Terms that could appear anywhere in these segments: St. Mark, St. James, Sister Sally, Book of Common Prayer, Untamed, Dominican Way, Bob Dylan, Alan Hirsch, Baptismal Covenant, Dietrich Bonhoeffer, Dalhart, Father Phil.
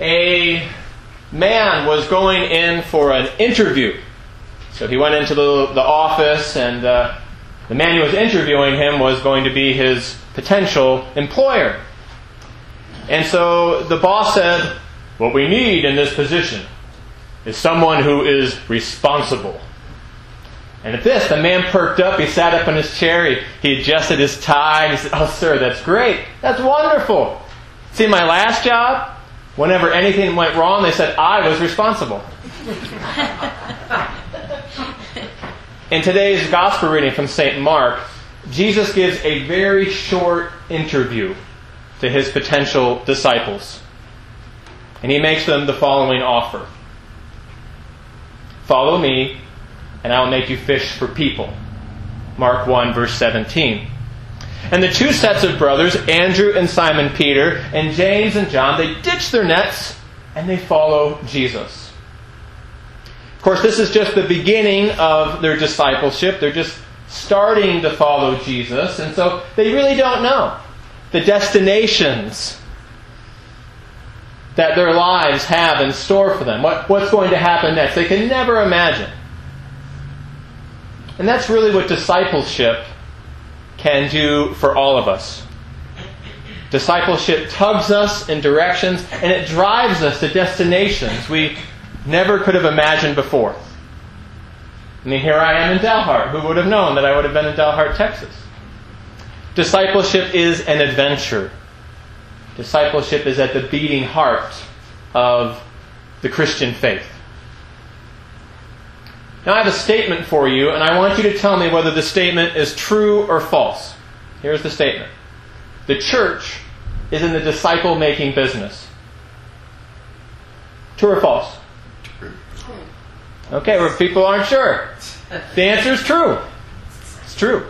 a man was going in for an interview. So he went into the office, and the man who was interviewing him was going to be his potential employer. And so the boss said, "What we need in this position is someone who is responsible." And at this, the man perked up. He sat up in his chair. He adjusted his tie. And he said, "Oh, sir, that's great. That's wonderful. See, my last job, whenever anything went wrong, they said I was responsible." In today's Gospel reading from St. Mark, Jesus gives a very short interview to his potential disciples. And he makes them the following offer. "Follow me, and I will make you fish for people." Mark 1, verse 17. And the two sets of brothers, Andrew and Simon Peter, and James and John, they ditch their nets, and they follow Jesus. Of course, this is just the beginning of their discipleship. They're just starting to follow Jesus, and so they really don't know the destinations that their lives have in store for them. What's going to happen next? They can never imagine. And that's really what discipleship can do for all of us. Discipleship tugs us in directions, and it drives us to destinations we never could have imagined before. I mean, here I am in Dalhart. Who would have known that I would have been in Dalhart, Texas? Discipleship is an adventure. Discipleship is at the beating heart of the Christian faith. Now I have a statement for you, and I want you to tell me whether the statement is true or false. Here's the statement. The church is in the disciple-making business. True or false? True. Okay, well, people aren't sure. The answer is true. It's true.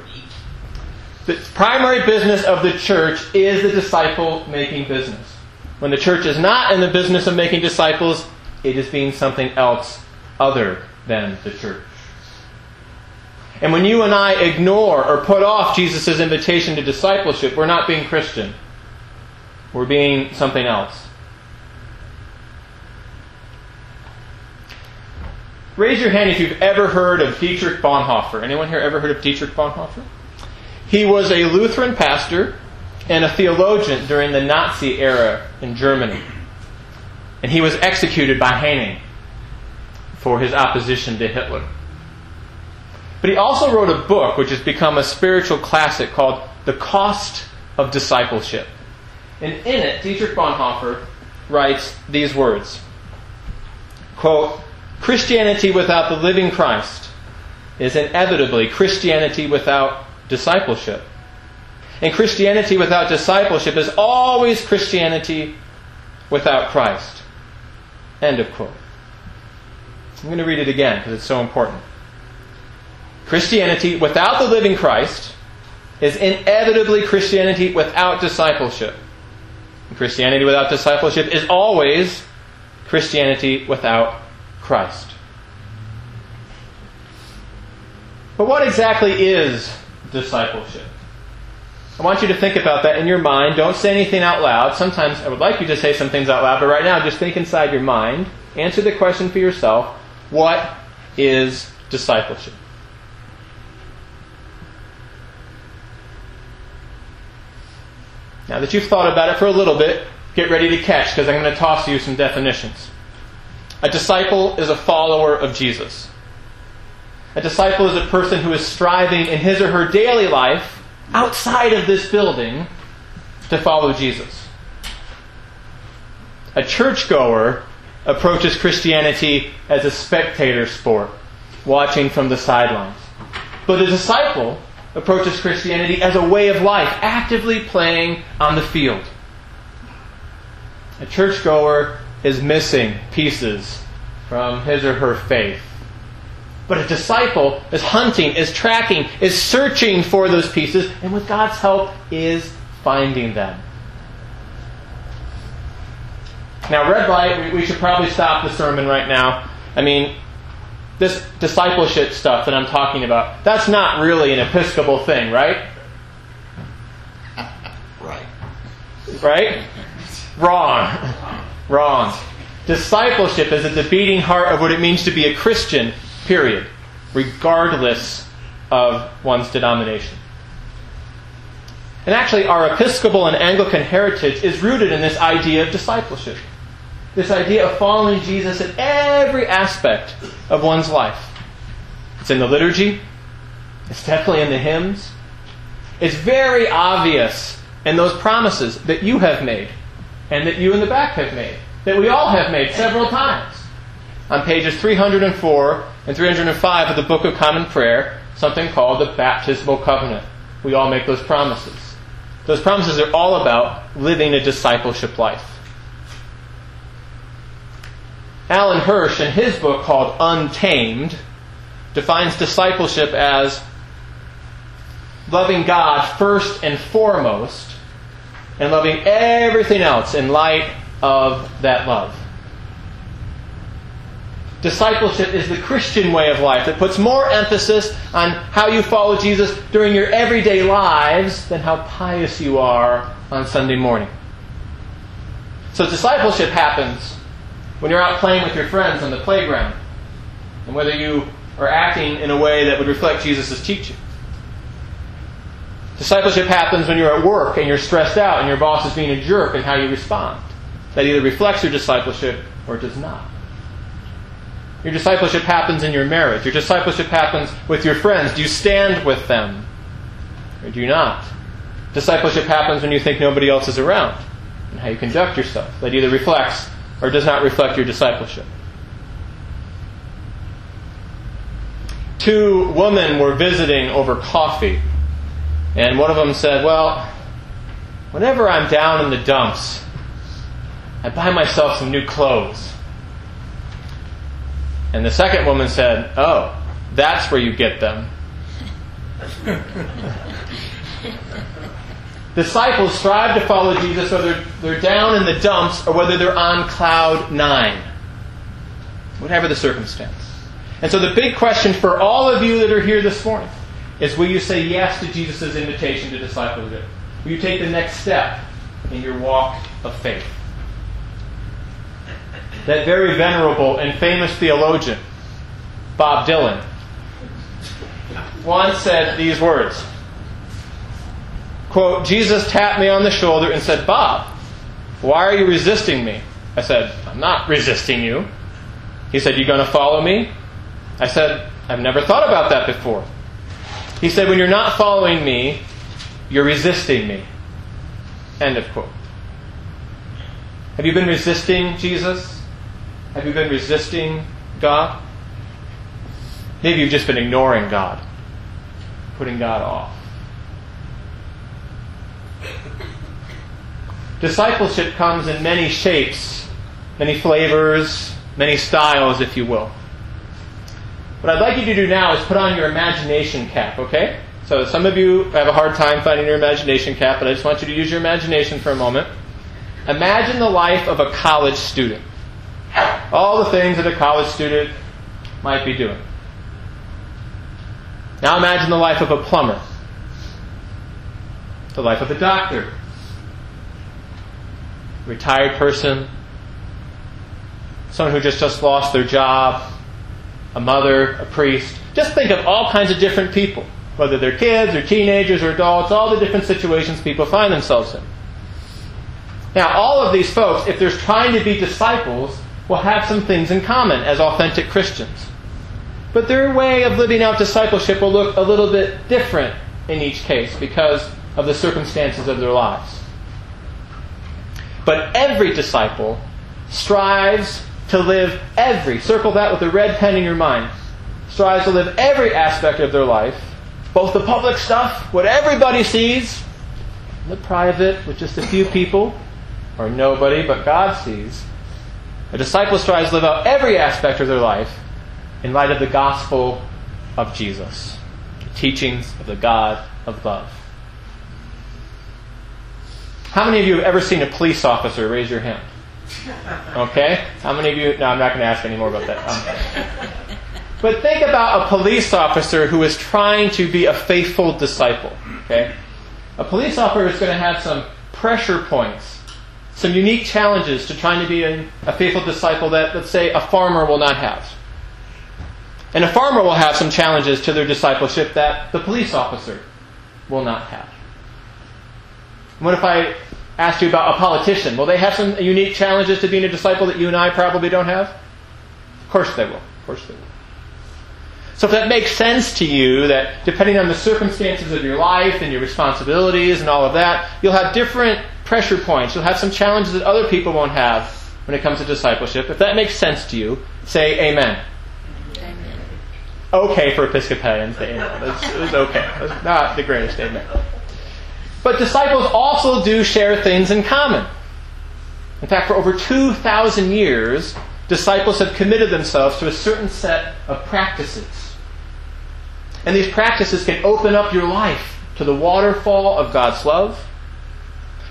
The primary business of the church is the disciple-making business. When the church is not in the business of making disciples, it is being something else other than the church. And when you and I ignore or put off Jesus' invitation to discipleship, we're not being Christian. We're being something else. Raise your hand if you've ever heard of Dietrich Bonhoeffer. Anyone here ever heard of Dietrich Bonhoeffer? He was a Lutheran pastor and a theologian during the Nazi era in Germany. And he was executed by hanging for his opposition to Hitler. But he also wrote a book which has become a spiritual classic called The Cost of Discipleship. And in it, Dietrich Bonhoeffer writes these words, quote, "Christianity without the living Christ is inevitably Christianity without discipleship. And Christianity without discipleship is always Christianity without Christ." End of quote. I'm going to read it again because it's so important. "Christianity without the living Christ is inevitably Christianity without discipleship. And Christianity without discipleship is always Christianity without Christ." But what exactly is discipleship? I want you to think about that in your mind. Don't say anything out loud. Sometimes I would like you to say some things out loud, but right now just think inside your mind. Answer the question for yourself. What is discipleship? Now that you've thought about it for a little bit, get ready to catch, because I'm going to toss you some definitions. A disciple is a follower of Jesus. A disciple is a person who is striving in his or her daily life, outside of this building, to follow Jesus. A churchgoer approaches Christianity as a spectator sport, watching from the sidelines. But a disciple approaches Christianity as a way of life, actively playing on the field. A churchgoer is missing pieces from his or her faith. But a disciple is hunting, is tracking, is searching for those pieces, and with God's help is finding them. Now, red light, we should probably stop the sermon right now. I mean, this discipleship stuff that I'm talking about, that's not really an Episcopal thing, right? Right. Right? Wrong. wrongs. Discipleship is at the beating heart of what it means to be a Christian, period, regardless of one's denomination. And actually, our Episcopal and Anglican heritage is rooted in this idea of discipleship, this idea of following Jesus in every aspect of one's life. It's in the liturgy. It's definitely in the hymns. It's very obvious in those promises that you have made and that you in the back have made, that we all have made several times. On pages 304 and 305 of the Book of Common Prayer, something called the Baptismal Covenant. We all make those promises. Those promises are all about living a discipleship life. Alan Hirsch, in his book called Untamed, defines discipleship as loving God first and foremost, and loving everything else in light of that love. Discipleship is the Christian way of life that puts more emphasis on how you follow Jesus during your everyday lives than how pious you are on Sunday morning. So discipleship happens when you're out playing with your friends on the playground, and whether you are acting in a way that would reflect Jesus' teaching. Discipleship happens when you're at work and you're stressed out and your boss is being a jerk in how you respond. That either reflects your discipleship or it does not. Your discipleship happens in your marriage. Your discipleship happens with your friends. Do you stand with them or do you not? Discipleship happens when you think nobody else is around and how you conduct yourself. That either reflects or does not reflect your discipleship. Two women were visiting over coffee, and one of them said, well, whenever I'm down in the dumps, I buy myself some new clothes. And the second woman said, oh, that's where you get them. Disciples strive to follow Jesus whether they're down in the dumps or whether they're on cloud nine, whatever the circumstance. And so the big question for all of you that are here this morning is, will you say yes to Jesus' invitation to discipleship? Will you take the next step in your walk of faith? That very venerable and famous theologian, Bob Dylan, once said these words, quote, Jesus tapped me on the shoulder and said, Bob, why are you resisting me? I said, I'm not resisting you. He said, you going to follow me? I said, I've never thought about that before. He said, when you're not following me, you're resisting me. End of quote. Have you been resisting Jesus? Have you been resisting God? Maybe you've just been ignoring God, putting God off. Discipleship comes in many shapes, many flavors, many styles, if you will. What I'd like you to do now is put on your imagination cap, okay? So some of you have a hard time finding your imagination cap, but I just want you to use your imagination for a moment. Imagine the life of a college student. All the things that a college student might be doing. Now imagine the life of a plumber. The life of a doctor. Retired person. Someone who just lost their job. A mother, a priest. Just think of all kinds of different people, whether they're kids or teenagers or adults, all the different situations people find themselves in. Now, all of these folks, if they're trying to be disciples, will have some things in common as authentic Christians. But their way of living out discipleship will look a little bit different in each case because of the circumstances of their lives. But every disciple strives to live every, circle that with a red pen in your mind, strives to live every aspect of their life, both the public stuff, what everybody sees, and the private, with just a few people, or nobody but God sees. A disciple strives to live out every aspect of their life in light of the gospel of Jesus, the teachings of the God of love. How many of you have ever seen a police officer? Raise your hand. Okay? How many of you... No, I'm not going to ask any more about that. But think about a police officer who is trying to be a faithful disciple. Okay? A police officer is going to have some pressure points, some unique challenges to trying to be a faithful disciple that, let's say, a farmer will not have. And a farmer will have some challenges to their discipleship that the police officer will not have. What if I asked you about a politician? Will they have some unique challenges to being a disciple that you and I probably don't have? Of course they will. Of course they will. So if that makes sense to you, that depending on the circumstances of your life and your responsibilities and all of that, you'll have different pressure points. You'll have some challenges that other people won't have when it comes to discipleship. If that makes sense to you, say amen. Amen. Okay for Episcopalians, say amen. It's okay. It's not the greatest amen. But disciples also do share things in common. In fact, for over 2,000 years, disciples have committed themselves to a certain set of practices. And these practices can open up your life to the waterfall of God's love,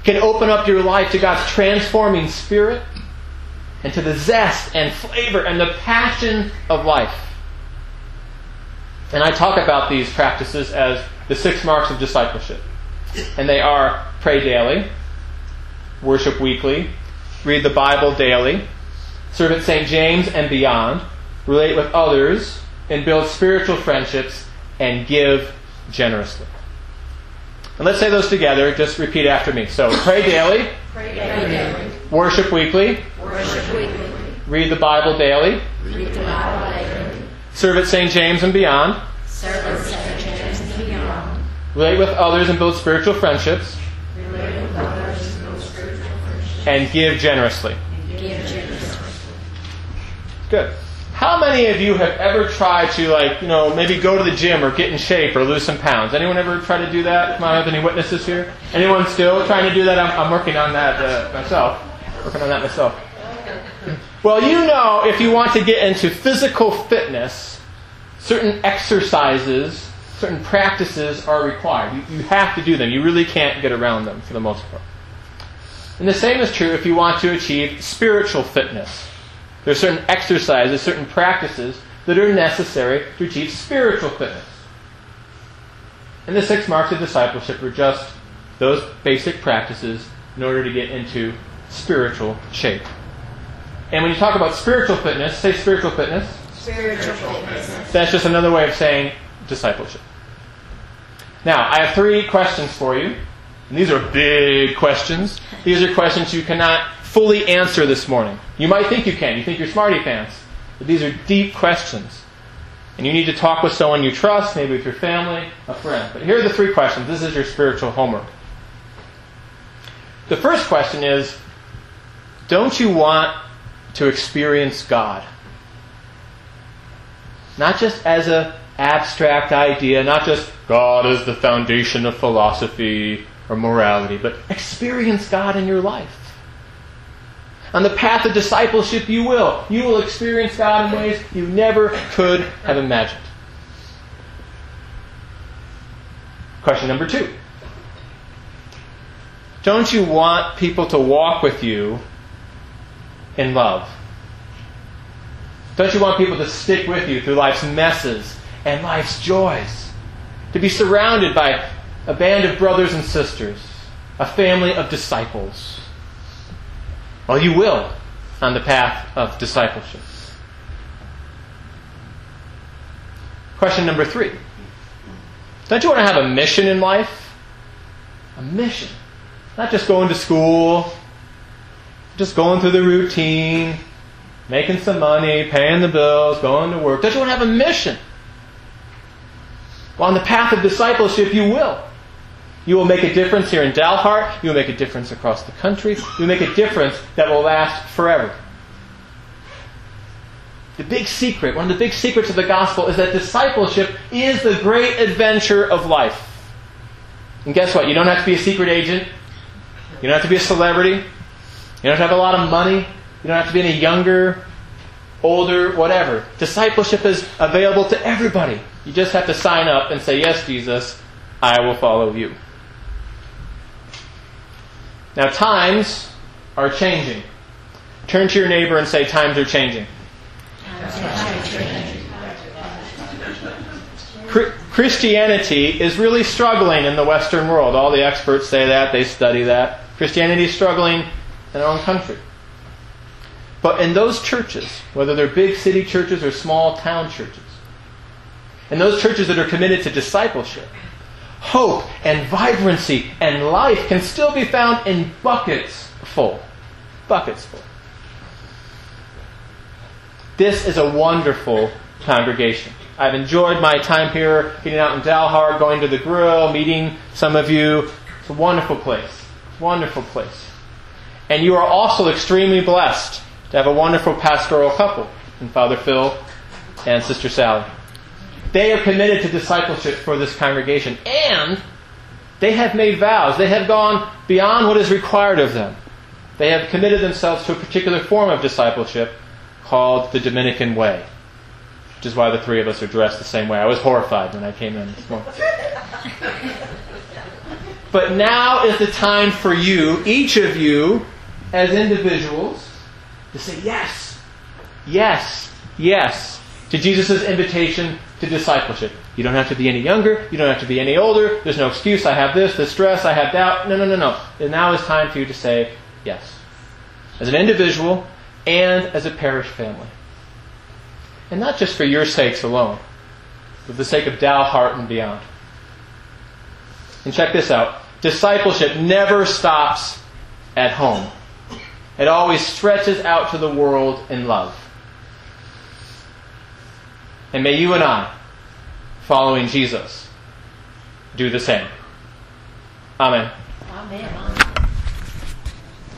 can open up your life to God's transforming spirit, and to the zest and flavor and the passion of life. And I talk about these practices as the 6 marks of discipleship. And they are: pray daily, worship weekly, read the Bible daily, serve at St. James and beyond, relate with others, and build spiritual friendships, and give generously. And let's say those together. Just repeat after me. So, pray daily. Pray daily. Worship weekly. Worship weekly. Read the Bible daily. Read the Bible daily. Serve at St. James and beyond. Serve at St. James and beyond. Relate with others and build spiritual friendships. And give generously. Good. How many of you have ever tried to, maybe go to the gym or get in shape or lose some pounds? Anyone ever try to do that? Come on, have any witnesses here? Anyone still trying to do that? I'm working on that myself. Well, if you want to get into physical fitness, certain exercises, certain practices are required. You have to do them. You really can't get around them for the most part. And the same is true if you want to achieve spiritual fitness. There are certain exercises, certain practices that are necessary to achieve spiritual fitness. And the 6 marks of discipleship are just those basic practices in order to get into spiritual shape. And when you talk about spiritual fitness, say spiritual fitness. Spiritual fitness. That's just another way of saying discipleship. Now, I have 3 questions for you. And these are big questions. These are questions you cannot fully answer this morning. You might think you can. You think you're smarty pants. But these are deep questions. And you need to talk with someone you trust, maybe with your family, a friend. But here are the 3 questions. This is your spiritual homework. The first question is, don't you want to experience God? Not just as an abstract idea, not just God is the foundation of philosophy or morality, but experience God in your life. On the path of discipleship, you will. You will experience God in ways you never could have imagined. Question number 2. Don't you want people to walk with you in love? Don't you want people to stick with you through life's messes and life's joys? To be surrounded by a band of brothers and sisters, a family of disciples? Well, you will on the path of discipleship. Question number 3. Don't you want to have a mission in life? A mission. Not just going to school, just going through the routine, making some money, paying the bills, going to work. Don't you want to have a mission? Well, on the path of discipleship, you will. You will make a difference here in Dalhart. You will make a difference across the country. You will make a difference that will last forever. The big secret, one of the big secrets of the gospel, is that discipleship is the great adventure of life. And guess what? You don't have to be a secret agent. You don't have to be a celebrity. You don't have to have a lot of money. You don't have to be any younger, older, whatever. Discipleship is available to everybody. You just have to sign up and say, "Yes, Jesus, I will follow you." Now, times are changing. Turn to your neighbor and say, "Times are changing." Christianity is really struggling in the Western world. All the experts say that. They study that. Christianity is struggling in our own country. But in those churches, whether they're big city churches or small town churches, in those churches that are committed to discipleship, hope and vibrancy and life can still be found in buckets full. Buckets full. This is a wonderful congregation. I've enjoyed my time here, getting out in Dalhart, going to the grill, meeting some of you. It's a wonderful place. Wonderful place. And you are also extremely blessed to have a wonderful pastoral couple in Father Phil and Sister Sally. They are committed to discipleship for this congregation, and they have made vows. They have gone beyond what is required of them. They have committed themselves to a particular form of discipleship called the Dominican Way, which is why the three of us are dressed the same way. I was horrified when I came in this morning. But now is the time for you, each of you, as individuals, to say yes, yes, yes to Jesus' invitation to discipleship. You don't have to be any younger. You don't have to be any older. There's no excuse. I have this stress. I have doubt. No. And now is time for you to say yes, as an individual and as a parish family. And not just for your sakes alone, but for the sake of Dalhart and beyond. And check this out. Discipleship never stops at home. It always stretches out to the world in love. And may you and I, following Jesus, do the same. Amen. Amen.